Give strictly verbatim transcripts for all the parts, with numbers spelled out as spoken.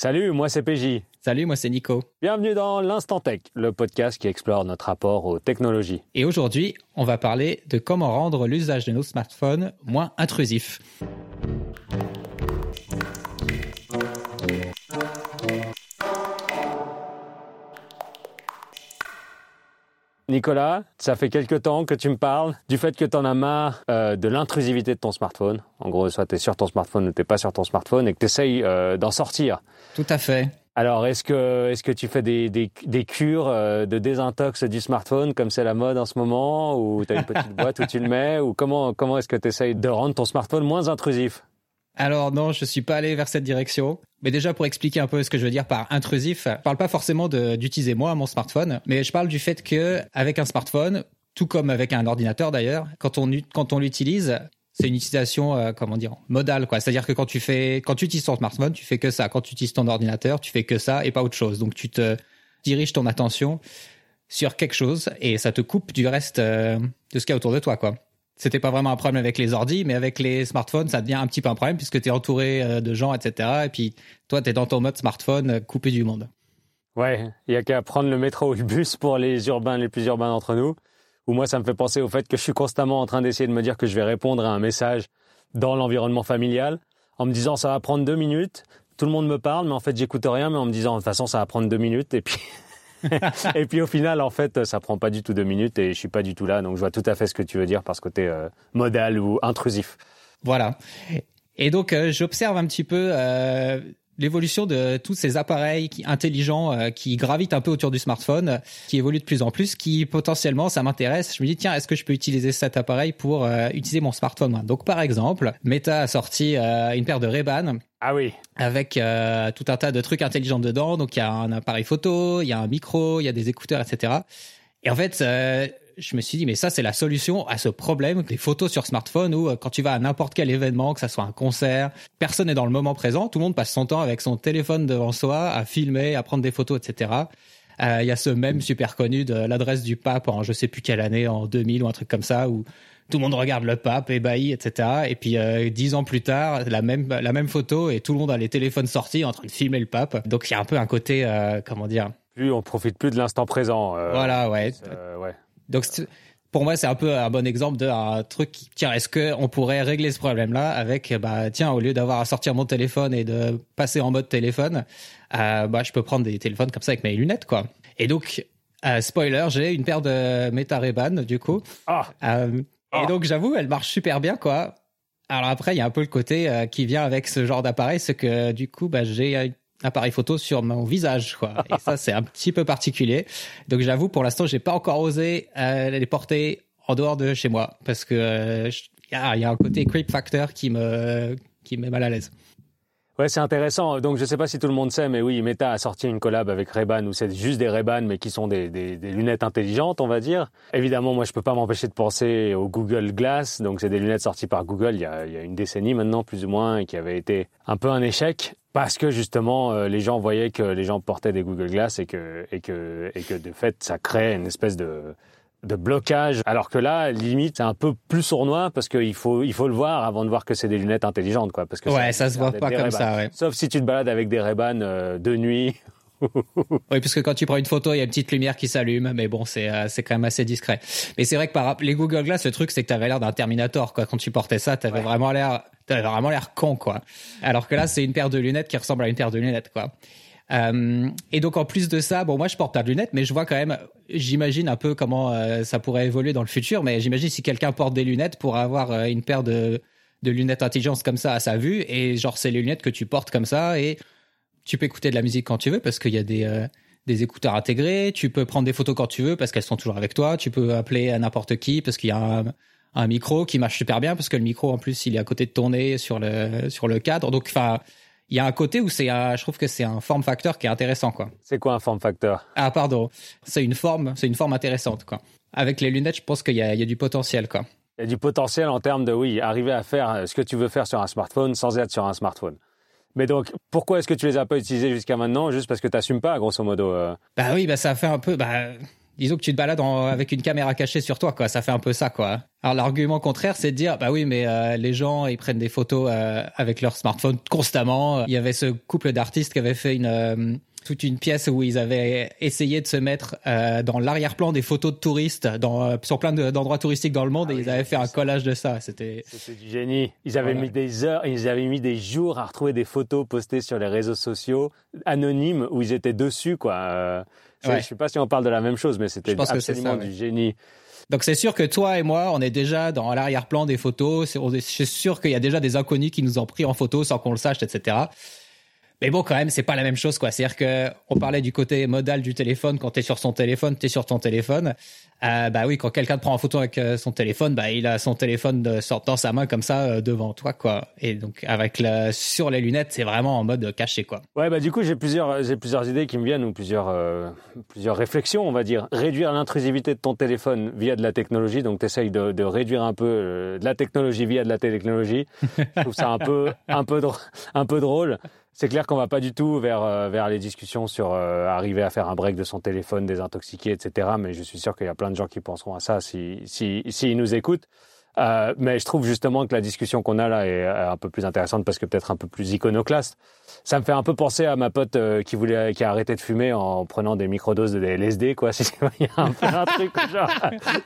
Salut, moi c'est P J. Salut, moi c'est Nico. Bienvenue dans l'Instant Tech, le podcast qui explore notre rapport aux technologies. Et aujourd'hui, on va parler de comment rendre l'usage de nos smartphones moins intrusif. Nicolas, ça fait quelques temps que tu me parles du fait que t'en as marre euh, de l'intrusivité de ton smartphone. En gros, soit t'es sur ton smartphone ou t'es pas sur ton smartphone et que t'essayes euh, d'en sortir. Tout à fait. Alors, est-ce que, est-ce que tu fais des, des, des cures euh, de désintox du smartphone comme c'est la mode en ce moment, ou t'as une petite boîte où tu le mets, ou comment, comment est-ce que t'essayes de rendre ton smartphone moins intrusif ? Alors non, je suis pas allé vers cette direction. Mais déjà, pour expliquer un peu ce que je veux dire par intrusif, je parle pas forcément de, d'utiliser moi mon smartphone, mais je parle du fait que avec un smartphone, tout comme avec un ordinateur d'ailleurs, quand on quand on l'utilise, c'est une utilisation euh, comment dire modale quoi. C'est-à-dire que quand tu fais quand tu utilises ton smartphone, tu fais que ça. Quand tu utilises ton ordinateur, tu fais que ça et pas autre chose. Donc tu te diriges ton attention sur quelque chose et ça te coupe du reste euh, de ce qu'il y a autour de toi quoi. C'était pas vraiment un problème avec les ordis, mais avec les smartphones, ça devient un petit peu un problème puisque t'es entouré de gens, et cetera. Et puis, toi, t'es dans ton mode smartphone coupé du monde. Ouais, il y a qu'à prendre le métro ou le bus pour les urbains, les plus urbains d'entre nous. Ou moi, ça me fait penser au fait que je suis constamment en train d'essayer de me dire que je vais répondre à un message dans l'environnement familial en me disant ça va prendre deux minutes. Tout le monde me parle, mais en fait, j'écoute rien, mais en me disant de toute façon, ça va prendre deux minutes et puis... et puis au final, en fait, ça prend pas du tout deux minutes et je suis pas du tout là. Donc je vois tout à fait ce que tu veux dire par ce côté euh, modal ou intrusif. Voilà. Et donc euh, j'observe un petit peu euh, l'évolution de tous ces appareils qui, intelligents euh, qui gravitent un peu autour du smartphone, qui évoluent de plus en plus, qui potentiellement, ça m'intéresse. Je me dis tiens, est-ce que je peux utiliser cet appareil pour euh, utiliser mon smartphone ? Donc par exemple, Meta a sorti euh, une paire de Ray-Ban. Ah oui. Avec euh, tout un tas de trucs intelligents dedans. Donc, il y a un appareil photo, il y a un micro, il y a des écouteurs, et cetera. Et en fait, euh, je me suis dit, mais ça, c'est la solution à ce problème des photos sur smartphone où euh, quand tu vas à n'importe quel événement, que ça soit un concert, personne n'est dans le moment présent. Tout le monde passe son temps avec son téléphone devant soi à filmer, à prendre des photos, et cetera. Euh, il y a ce mème super connu de l'adresse du pape en je sais plus quelle année, en deux mille ou un truc comme ça, où tout le monde regarde le pape, ébahi, et cetera. Et puis, euh, dix ans plus tard, la même la même photo et tout le monde a les téléphones sortis en train de filmer le pape. Donc, il y a un peu un côté, euh, comment dire... Plus on profite plus de l'instant présent. Euh, voilà, ouais. Euh, ouais. Donc, pour moi, c'est un peu un bon exemple d'un truc qui... Tiens, est-ce qu'on pourrait régler ce problème-là avec... bah Tiens, au lieu d'avoir à sortir mon téléphone et de passer en mode téléphone, euh, bah je peux prendre des téléphones comme ça avec mes lunettes, quoi. Et donc, euh, spoiler, j'ai une paire de Meta Ray-Ban, du coup. Ah euh, Et donc, j'avoue, elle marche super bien, quoi. Alors après, il y a un peu le côté euh, qui vient avec ce genre d'appareil, c'est que du coup, bah, j'ai un appareil photo sur mon visage, quoi. Et ça, c'est un petit peu particulier. Donc, j'avoue, pour l'instant, j'ai pas encore osé euh, les porter en dehors de chez moi parce que euh, je... ah, y a un côté creep factor qui me qui me met mal à l'aise. Ouais, c'est intéressant. Donc, je sais pas si tout le monde sait, mais oui, Meta a sorti une collab avec Ray-Ban où c'est juste des Ray-Ban, mais qui sont des, des, des lunettes intelligentes, on va dire. Évidemment, moi, je peux pas m'empêcher de penser au Google Glass. Donc, c'est des lunettes sorties par Google il y a, il y a une décennie maintenant, plus ou moins, et qui avait été un peu un échec. Parce que justement, euh, les gens voyaient que les gens portaient des Google Glass et que, et que, et que de fait, ça crée une espèce de, de blocage. Alors que là, limite, c'est un peu plus sournois parce qu'il faut, il faut le voir avant de voir que c'est des lunettes intelligentes, quoi. Parce que ouais, ça, ça se voit pas comme Ray-Ban. Ça, ouais. Sauf si tu te balades avec des Ray-Ban euh, de nuit. Oui, parce que quand tu prends une photo, il y a une petite lumière qui s'allume, mais bon, c'est, euh, c'est quand même assez discret. Mais c'est vrai que par les Google Glass, le truc, c'est que t'avais l'air d'un Terminator, quoi. Quand tu portais ça, t'avais ouais. vraiment l'air, t'avais vraiment l'air con, quoi. Alors que là, c'est une paire de lunettes qui ressemble à une paire de lunettes, quoi. Euh, et donc en plus de ça, bon moi je porte pas de lunettes, mais je vois quand même, j'imagine un peu comment euh, ça pourrait évoluer dans le futur. Mais j'imagine si quelqu'un porte des lunettes pour avoir euh, une paire de de lunettes intelligentes comme ça à sa vue, et genre c'est les lunettes que tu portes comme ça et tu peux écouter de la musique quand tu veux parce qu'il y a des euh, des écouteurs intégrés. Tu peux prendre des photos quand tu veux parce qu'elles sont toujours avec toi. Tu peux appeler à n'importe qui parce qu'il y a un, un micro qui marche super bien parce que le micro en plus il est à côté de ton nez sur le sur le cadre. Donc enfin il y a un côté où c'est un, je trouve que c'est un form factor qui est intéressant, quoi. C'est quoi un form factor ? Ah, pardon. C'est une forme, c'est une forme intéressante, quoi. Avec les lunettes, je pense qu'il y a, il y a du potentiel, quoi. Il y a du potentiel en termes de, oui, arriver à faire ce que tu veux faire sur un smartphone sans être sur un smartphone. Mais donc, pourquoi est-ce que tu les as pas utilisés jusqu'à maintenant ? Juste parce que t'assumes pas, grosso modo. Euh... Bah oui, bah ça fait un peu, bah, disons que tu te balades en, avec une caméra cachée sur toi, quoi. Ça fait un peu ça, quoi. Alors l'argument contraire, c'est de dire bah oui, mais euh, les gens ils prennent des photos euh, avec leur smartphone constamment. Il y avait ce couple d'artistes qui avait fait une euh, toute une pièce où ils avaient essayé de se mettre euh, dans l'arrière-plan des photos de touristes dans, euh, sur plein de, d'endroits touristiques dans le monde, ah, et oui, ils avaient fait un collage de ça. C'était... C'était du génie. Ils avaient voilà. mis des heures, ils avaient mis des jours à retrouver des photos postées sur les réseaux sociaux anonymes où ils étaient dessus, quoi. Euh, ouais. Je ne sais pas si on parle de la même chose, mais c'était absolument ça, du ouais. génie. Donc c'est sûr que toi et moi, on est déjà dans l'arrière-plan des photos. C'est, on est, c'est sûr qu'il y a déjà des inconnus qui nous ont pris en photo sans qu'on le sache, et cetera. Mais bon, quand même, c'est pas la même chose, quoi. C'est-à-dire que on parlait du côté modal du téléphone. Quand t'es sur son téléphone, t'es sur ton téléphone. Euh, bah oui, quand quelqu'un te prend en photo avec son téléphone, bah il a son téléphone de, dans sa main comme ça euh, devant toi, quoi. Et donc avec la, sur les lunettes, c'est vraiment en mode caché, quoi. Ouais, bah du coup j'ai plusieurs j'ai plusieurs idées qui me viennent ou plusieurs euh, plusieurs réflexions, on va dire. Réduire l'intrusivité de ton téléphone via de la technologie. Donc t'essayes de, de réduire un peu euh, de la technologie via de la technologie. Je trouve ça un peu un peu drôle, un peu drôle. C'est clair qu'on va pas du tout vers euh, vers les discussions sur euh, arriver à faire un break de son téléphone, désintoxiquer, et cetera. Mais je suis sûr qu'il y a plein de gens qui penseront à ça si si s'ils nous écoutent. Euh, mais je trouve justement que la discussion qu'on a là est un peu plus intéressante parce que peut-être un peu plus iconoclaste. Ça me fait un peu penser à ma pote euh, qui voulait qui a arrêté de fumer en prenant des microdoses de L S D, quoi. Si il y a un peu un truc genre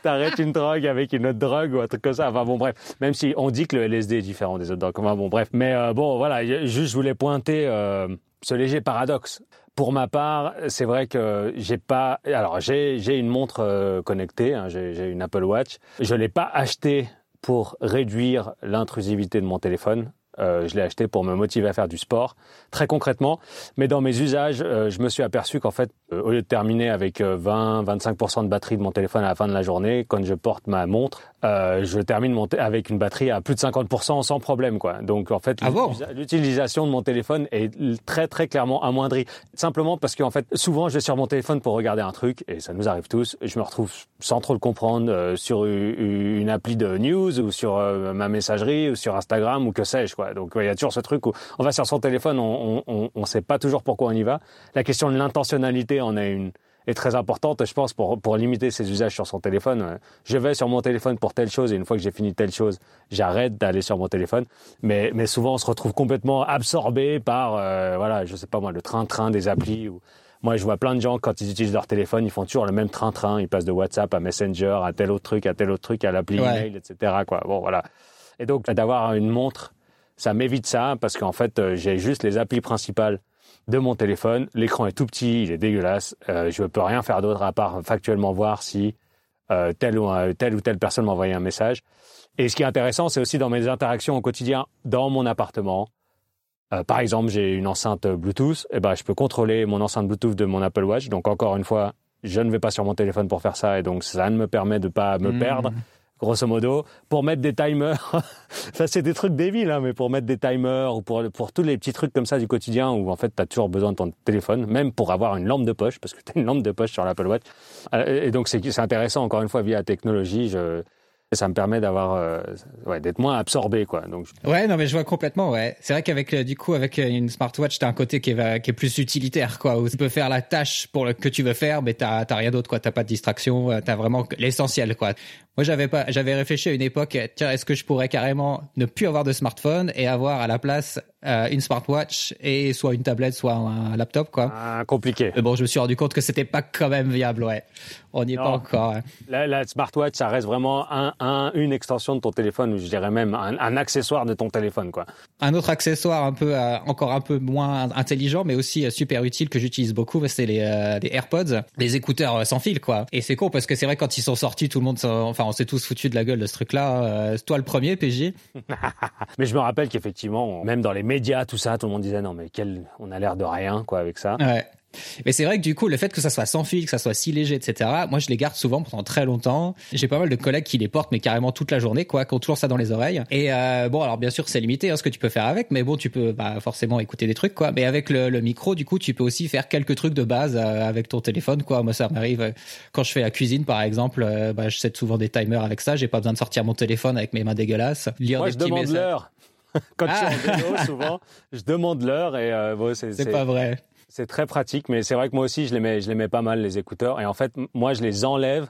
t'arrêtes une drogue avec une autre drogue ou un truc comme ça. Enfin bon bref, même si on dit que le L S D est différent des autres drogues. Enfin bon bref. Mais euh, bon voilà, juste je voulais pointer euh, ce léger paradoxe. Pour ma part, c'est vrai que j'ai pas. Alors j'ai j'ai une montre euh, connectée, hein, j'ai, j'ai une Apple Watch. Je l'ai pas achetée pour réduire l'intrusivité de mon téléphone. Euh, je l'ai acheté pour me motiver à faire du sport, très concrètement. Mais dans mes usages, euh, je me suis aperçu qu'en fait, euh, au lieu de terminer avec vingt à vingt-cinq pour cent de batterie de mon téléphone à la fin de la journée, quand je porte ma montre, euh, je termine mon t- avec une batterie à plus de cinquante pour cent sans problème, quoi. Donc en fait, ah bon l'utilisation de mon téléphone est très très clairement amoindrie. Simplement parce qu'en fait, souvent, je vais sur mon téléphone pour regarder un truc, et ça nous arrive tous. Je me retrouve sans trop le comprendre euh, sur une, une appli de news ou sur euh, ma messagerie ou sur Instagram ou que sais-je, quoi. Donc il y a toujours ce truc où on va sur son téléphone, on on on sait pas toujours pourquoi on y va. La question de l'intentionnalité en est une est très importante, je pense, pour pour limiter ses usages sur son téléphone. Je vais sur mon téléphone pour telle chose et une fois que j'ai fini telle chose, j'arrête d'aller sur mon téléphone. Mais mais souvent on se retrouve complètement absorbé par euh, voilà, je sais pas moi, le train-train des applis ou moi, je vois plein de gens, quand ils utilisent leur téléphone, ils font toujours le même train-train, ils passent de WhatsApp à Messenger, à tel autre truc, à tel autre truc, à l'appli ouais. email, et cetera, quoi. Bon, voilà. Et donc d'avoir une montre, ça m'évite ça parce qu'en fait, euh, j'ai juste les applis principales de mon téléphone. L'écran est tout petit, il est dégueulasse. Euh, je ne peux rien faire d'autre à part factuellement voir si euh, telle, ou, euh, telle ou telle personne m'a envoyé un message. Et ce qui est intéressant, c'est aussi dans mes interactions au quotidien, dans mon appartement. Euh, par exemple, j'ai une enceinte Bluetooth. Et ben, je peux contrôler mon enceinte Bluetooth de mon Apple Watch. Donc encore une fois, je ne vais pas sur mon téléphone pour faire ça. Et donc, ça ne me permet de ne pas me mmh. perdre. Grosso modo, pour mettre des timers, ça c'est des trucs débiles, hein, mais pour mettre des timers ou pour, pour tous les petits trucs comme ça du quotidien où en fait t'as toujours besoin de ton téléphone, même pour avoir une lampe de poche, parce que t'as une lampe de poche sur l'Apple Watch. Et donc c'est, c'est intéressant, encore une fois, via la technologie, je, ça me permet d'avoir, euh, ouais, d'être moins absorbé, quoi. Donc, je... Ouais, non mais je vois complètement, ouais. C'est vrai qu'avec, du coup, avec une smartwatch, t'as un côté qui est, qui est plus utilitaire, quoi, où tu peux faire la tâche pour le, que tu veux faire, mais t'as, t'as rien d'autre, quoi. T'as pas de distraction, t'as vraiment l'essentiel, quoi. Moi, j'avais pas, j'avais réfléchi à une époque, tiens, est-ce que je pourrais carrément ne plus avoir de smartphone et avoir à la place euh, une smartwatch et soit une tablette, soit un, un laptop, quoi. Ah, compliqué. Mais bon, je me suis rendu compte que c'était pas quand même viable, ouais. On n'y est pas encore. Hein. La, la smartwatch, ça reste vraiment un, un, une extension de ton téléphone, ou je dirais même un, un accessoire de ton téléphone, quoi. Un autre accessoire un peu, euh, encore un peu moins intelligent, mais aussi euh, super utile que j'utilise beaucoup, c'est les, euh, les AirPods, les écouteurs euh, sans fil, quoi. Et c'est con parce que c'est vrai quand ils sont sortis, tout le monde, enfin. On s'est tous foutus de la gueule de ce truc-là. Euh, toi le premier, P J. Mais je me rappelle qu'effectivement, même dans les médias, tout ça, tout le monde disait non mais quel, on a l'air de rien, quoi, avec ça. Ouais. Mais c'est vrai que du coup, le fait que ça soit sans fil, que ça soit si léger, et cetera. Moi, je les garde souvent pendant très longtemps. J'ai pas mal de collègues qui les portent, mais carrément toute la journée, quoi, qui ont toujours ça dans les oreilles. Et euh, bon, alors bien sûr, c'est limité hein, ce que tu peux faire avec, mais bon, tu peux bah, forcément écouter des trucs, quoi. Mais avec le, le micro, du coup, tu peux aussi faire quelques trucs de base euh, avec ton téléphone, quoi. Moi, ça m'arrive euh, quand je fais la cuisine, par exemple. Euh, bah, je set souvent des timers avec ça. J'ai pas besoin de sortir mon téléphone avec mes mains dégueulasses. Lire Moi, des je petits demande messages. L'heure. Quand ah. je suis en vélo, souvent, je demande l'heure et euh, bon, c'est, c'est, c'est pas vrai. C'est très pratique, mais c'est vrai que moi aussi, je les mets, je les mets pas mal, les écouteurs. Et en fait, moi, je les enlève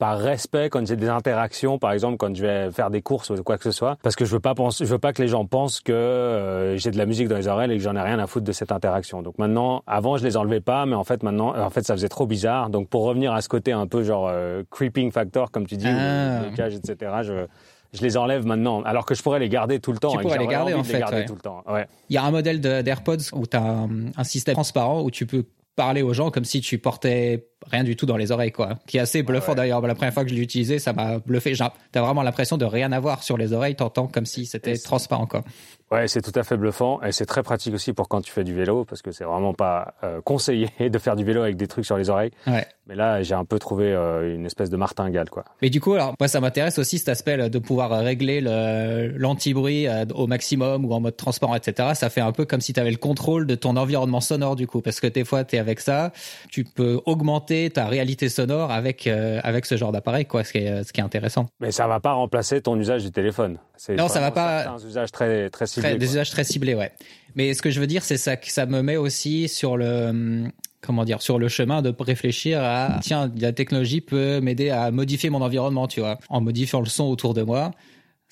par respect quand j'ai des interactions, par exemple quand je vais faire des courses ou quoi que ce soit, parce que je veux pas penser, je veux pas que les gens pensent que euh, j'ai de la musique dans les oreilles et que j'en ai rien à foutre de cette interaction. Donc maintenant, avant je les enlevais pas, mais en fait maintenant, euh, en fait ça faisait trop bizarre. Donc pour revenir à ce côté un peu genre euh, creeping factor comme tu dis, ah. ou, cage, et cetera. Je Je les enlève maintenant, alors que je pourrais les garder tout le temps. Tu pourrais les garder en fait. Les garder ouais. tout le temps. Ouais. Il y a un modèle de, d'AirPods où tu as un, un système transparent où tu peux parler aux gens comme si tu portais rien du tout dans les oreilles, quoi. Qui est assez bluffant ouais. d'ailleurs. La première fois que je l'ai utilisé, ça m'a bluffé. Genre, t'as vraiment l'impression de rien avoir sur les oreilles. T'entends comme si c'était transparent, quoi. Ouais, c'est tout à fait bluffant et c'est très pratique aussi pour quand tu fais du vélo parce que c'est vraiment pas euh, conseillé de faire du vélo avec des trucs sur les oreilles. Ouais. Mais là, j'ai un peu trouvé euh, une espèce de martingale, quoi. Mais du coup, alors moi, ça m'intéresse aussi cet aspect de pouvoir régler le, l'anti-bruit euh, au maximum ou en mode transparent, et cetera. Ça fait un peu comme si t'avais le contrôle de ton environnement sonore, du coup, parce que des fois, t'es avec ça, tu peux augmenter ta réalité sonore avec euh, avec ce genre d'appareil, quoi, ce qui est ce qui est intéressant. Mais ça va pas remplacer ton usage du téléphone. C'est non, ça va pas. Un usage très très ciblé. Très, des usages très ciblés, ouais. Mais ce que je veux dire, c'est ça que ça me met aussi sur le comment dire sur le chemin de réfléchir à tiens, la technologie peut m'aider à modifier mon environnement, tu vois, en modifiant le son autour de moi.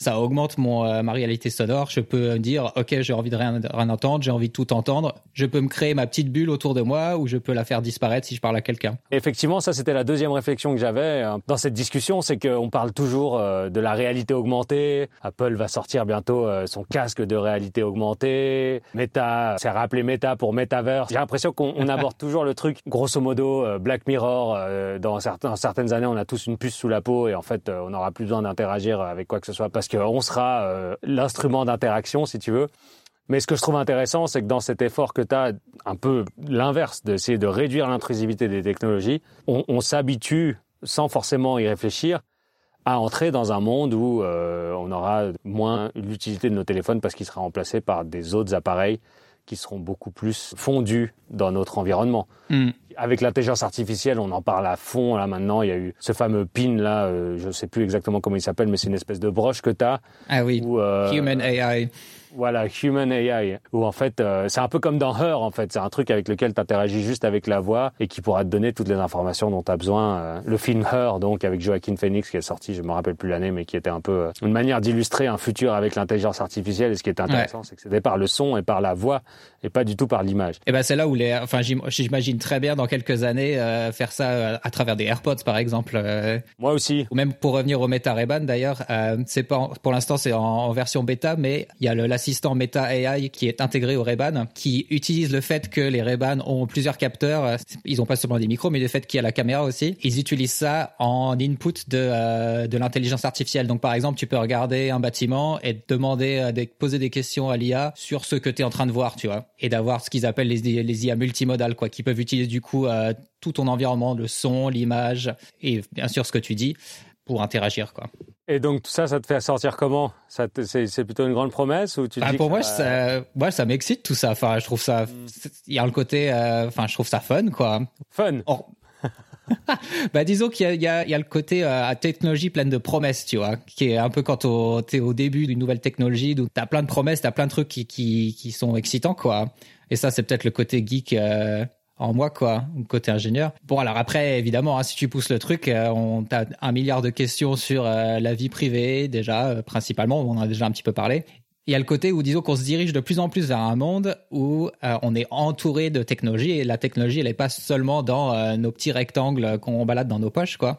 Ça augmente mon euh, ma réalité sonore. Je peux me dire, ok, j'ai envie de rien, rien entendre, j'ai envie de tout entendre. Je peux me créer ma petite bulle autour de moi ou je peux la faire disparaître si je parle à quelqu'un. Effectivement, ça c'était la deuxième réflexion que j'avais dans cette discussion, c'est qu'on parle toujours euh, de la réalité augmentée. Apple va sortir bientôt euh, son casque de réalité augmentée. Meta, c'est rappelé Meta pour Metaverse. J'ai l'impression qu'on on aborde toujours le truc grosso modo euh, Black Mirror. Euh, dans certains, certaines années, on a tous une puce sous la peau et en fait, euh, on n'aura plus besoin d'interagir avec quoi que ce soit parce qu'on sera euh, l'instrument d'interaction, si tu veux. Mais ce que je trouve intéressant, c'est que dans cet effort que tu as, un peu l'inverse, d'essayer de réduire l'intrusivité des technologies, on, on s'habitue, sans forcément y réfléchir, à entrer dans un monde où euh, on aura moins l'utilité de nos téléphones parce qu'ils seront remplacés par des autres appareils qui seront beaucoup plus fondus dans notre environnement. Mm. Avec l'intelligence artificielle, on en parle à fond. Là maintenant, il y a eu ce fameux pin là, euh, je sais plus exactement comment il s'appelle, mais c'est une espèce de broche que t'as. Ah oui. Où, euh, Human A I. Voilà, Human A I. Où en fait, euh, c'est un peu comme dans Her. En fait, c'est un truc avec lequel t'interagis juste avec la voix et qui pourra te donner toutes les informations dont t'as besoin. Euh, le film Her, donc avec Joaquin Phoenix qui est sorti, je me rappelle plus l'année, mais qui était un peu euh, une manière d'illustrer un futur avec l'intelligence artificielle. Et ce qui est intéressant, ouais. c'est que c'était par le son et par la voix et pas du tout par l'image. Et ben c'est là où les, enfin j'im... j'imagine très bien dans quelques années euh, faire ça à travers des AirPods par exemple. Euh, Moi aussi. Ou même pour revenir au Meta Ray-Ban d'ailleurs, euh, c'est pas en, pour l'instant c'est en, en version bêta, mais il y a le, l'assistant Meta A I qui est intégré au Ray-Ban, qui utilise le fait que les Ray-Ban ont plusieurs capteurs. Ils ont pas seulement des micros, mais le fait qu'il y a la caméra aussi. Ils utilisent ça en input de euh, de l'intelligence artificielle. Donc par exemple, tu peux regarder un bâtiment et demander, euh, de poser des questions à l'I A sur ce que t'es en train de voir, tu vois, et d'avoir ce qu'ils appellent les les I A multimodales, quoi, qui peuvent utiliser du coup Coup, euh, tout ton environnement, le son, l'image et bien sûr ce que tu dis pour interagir, quoi. Et donc tout ça, ça te fait sortir comment ? Ça te, c'est, c'est plutôt une grande promesse ou tu bah, dis Pour que moi, ça, moi, ça m'excite tout ça. Enfin, je trouve ça, il y a le côté, euh, enfin, je trouve ça fun, quoi. Fun. Oh. Bah disons qu'il y a, il y a, il y a le côté euh, technologie pleine de promesses, tu vois, qui est un peu quand t'es au début d'une nouvelle technologie, donc t'as plein de promesses, t'as plein de trucs qui qui, qui sont excitants, quoi. Et ça, c'est peut-être le côté geek. Euh, en moi, quoi, côté ingénieur. Bon, alors après, évidemment, hein, si tu pousses le truc, euh, on t'a un milliard de questions sur euh, la vie privée, déjà, euh, principalement, on en a déjà un petit peu parlé. Il y a le côté où, disons, qu'on se dirige de plus en plus vers un monde où euh, on est entouré de technologie, et la technologie, elle est pas seulement dans euh, nos petits rectangles qu'on balade dans nos poches, quoi.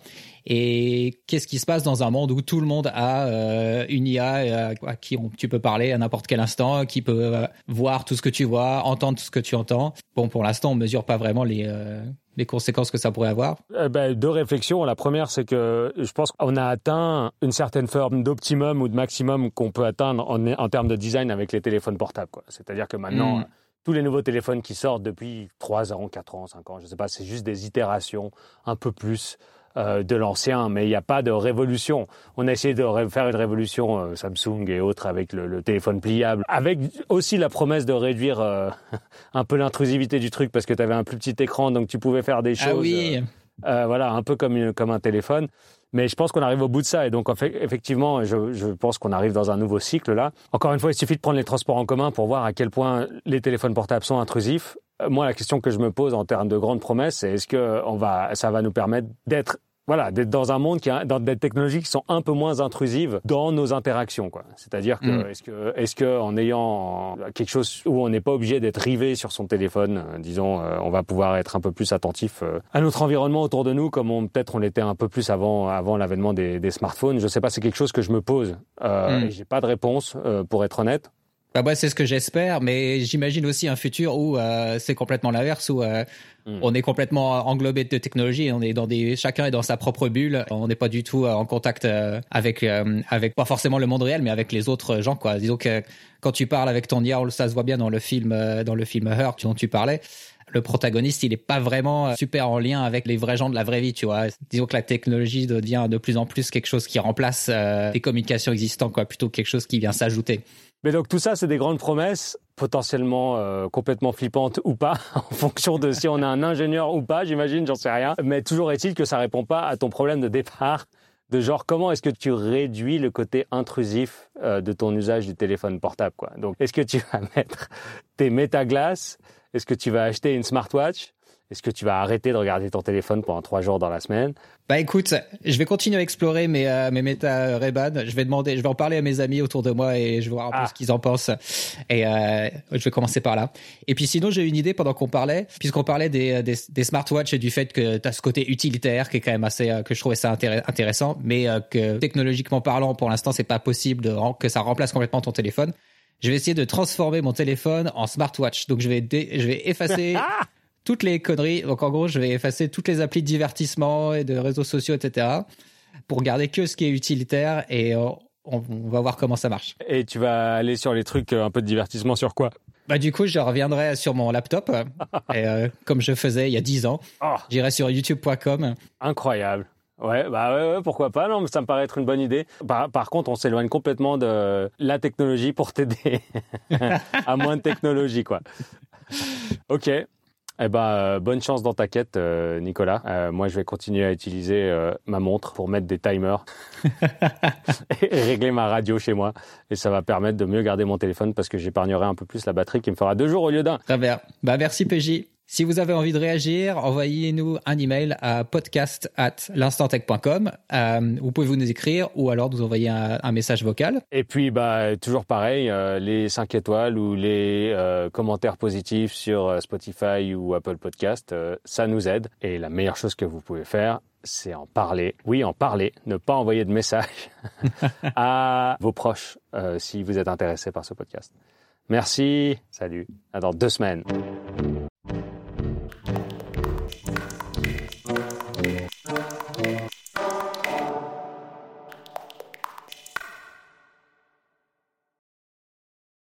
Et qu'est-ce qui se passe dans un monde où tout le monde a euh, une I A euh, à qui on, tu peux parler à n'importe quel instant, qui peut euh, voir tout ce que tu vois, entendre tout ce que tu entends. Bon, pour l'instant, on mesure pas vraiment les euh, les conséquences que ça pourrait avoir. Euh, ben, deux réflexions. La première, c'est que je pense qu'on a atteint une certaine forme d'optimum ou de maximum qu'on peut atteindre en, en termes de design avec les téléphones portables, quoi. C'est-à-dire que maintenant. Mmh. Tous les nouveaux téléphones qui sortent depuis trois ans, quatre ans, cinq ans, je sais pas, c'est juste des itérations un peu plus euh, de l'ancien, mais il n'y a pas de révolution. On a essayé de ré- faire une révolution euh, Samsung et autres avec le, le téléphone pliable, avec aussi la promesse de réduire euh, un peu l'intrusivité du truc parce que tu avais un plus petit écran, donc tu pouvais faire des choses. Ah oui. euh, euh, voilà, un peu comme, une, comme un téléphone. Mais je pense qu'on arrive au bout de ça. Et donc, en fait, effectivement, je, je pense qu'on arrive dans un nouveau cycle, là. Encore une fois, il suffit de prendre les transports en commun pour voir à quel point les téléphones portables sont intrusifs. Moi, la question que je me pose en termes de grandes promesses, c'est est-ce que on va, ça va nous permettre d'être Voilà, d'être dans un monde qui a dans des technologies qui sont un peu moins intrusives dans nos interactions, quoi. C'est-à-dire que mmh. est-ce que est-ce que en ayant quelque chose où on n'est pas obligé d'être rivé sur son téléphone, disons, euh, on va pouvoir être un peu plus attentif euh, à notre environnement autour de nous, comme on, peut-être on l'était un peu plus avant avant l'avènement des, des smartphones. Je sais pas, c'est quelque chose que je me pose. Euh, mmh. J'ai pas de réponse, euh, pour être honnête. Bah moi, c'est ce que j'espère, mais j'imagine aussi un futur où euh, c'est complètement l'inverse, où euh, mmh. on est complètement englobé de technologie, on est dans des, chacun est dans sa propre bulle, on n'est pas du tout en contact euh, avec euh, avec pas forcément le monde réel, mais avec les autres gens, quoi. Disons que quand tu parles avec ton I A, ça se voit bien dans le film euh, dans le film Her dont tu parlais. Le protagoniste, il est pas vraiment super en lien avec les vrais gens de la vraie vie, tu vois. Disons que la technologie devient de plus en plus quelque chose qui remplace euh, les communications existantes, quoi, plutôt que quelque chose qui vient s'ajouter. Mais donc tout ça, c'est des grandes promesses, potentiellement euh, complètement flippantes ou pas, en fonction de si on a un ingénieur ou pas, j'imagine, j'en sais rien. Mais toujours est-il que ça répond pas à ton problème de départ, de genre comment est-ce que tu réduis le côté intrusif euh, de ton usage du téléphone portable, quoi. Donc est-ce que tu vas mettre tes Meta Glass? Est-ce que tu vas acheter une smartwatch? Est-ce que tu vas arrêter de regarder ton téléphone pendant trois jours dans la semaine? Bah écoute, je vais continuer à explorer mes euh, mes Meta Ray-Ban. Je vais demander, je vais en parler à mes amis autour de moi et je vais voir un ah. peu ce qu'ils en pensent. Et euh, je vais commencer par là. Et puis sinon, j'ai une idée pendant qu'on parlait, puisqu'on parlait des des, des smartwatches et du fait que t'as ce côté utilitaire qui est quand même assez euh, que je trouvais ça intér- intéressant, mais euh, que technologiquement parlant, pour l'instant, c'est pas possible de, que ça remplace complètement ton téléphone. Je vais essayer de transformer mon téléphone en smartwatch. Donc, je vais, dé- je vais effacer toutes les conneries. Donc, en gros, je vais effacer toutes les applis de divertissement et de réseaux sociaux, et cetera pour garder que ce qui est utilitaire et on, on va voir comment ça marche. Et tu vas aller sur les trucs un peu de divertissement sur quoi? Bah, du coup, je reviendrai sur mon laptop et, euh, comme je faisais il y a dix ans. Oh. J'irai sur youtube point com. Incroyable. Ouais, bah ouais, ouais, pourquoi pas, non, mais ça me paraît être une bonne idée. Par, par contre, on s'éloigne complètement de la technologie pour t'aider à moins de technologie, quoi. Ok, eh ben, euh, bonne chance dans ta quête, euh, Nicolas. Euh, moi, je vais continuer à utiliser euh, ma montre pour mettre des timers et régler ma radio chez moi. Et ça va permettre de mieux garder mon téléphone parce que j'épargnerai un peu plus la batterie qui me fera deux jours au lieu d'un. Très bien, bah merci P J. Si vous avez envie de réagir, envoyez-nous un email à podcast at l'instant tech point com. Euh, vous pouvez vous nous écrire ou alors nous envoyer un, un message vocal. Et puis, bah, toujours pareil, euh, les cinq étoiles ou les euh, commentaires positifs sur Spotify ou Apple Podcast, euh, ça nous aide. Et la meilleure chose que vous pouvez faire, c'est en parler. Oui, en parler. Ne pas envoyer de message à vos proches euh, si vous êtes intéressé par ce podcast. Merci. Salut. À dans deux semaines.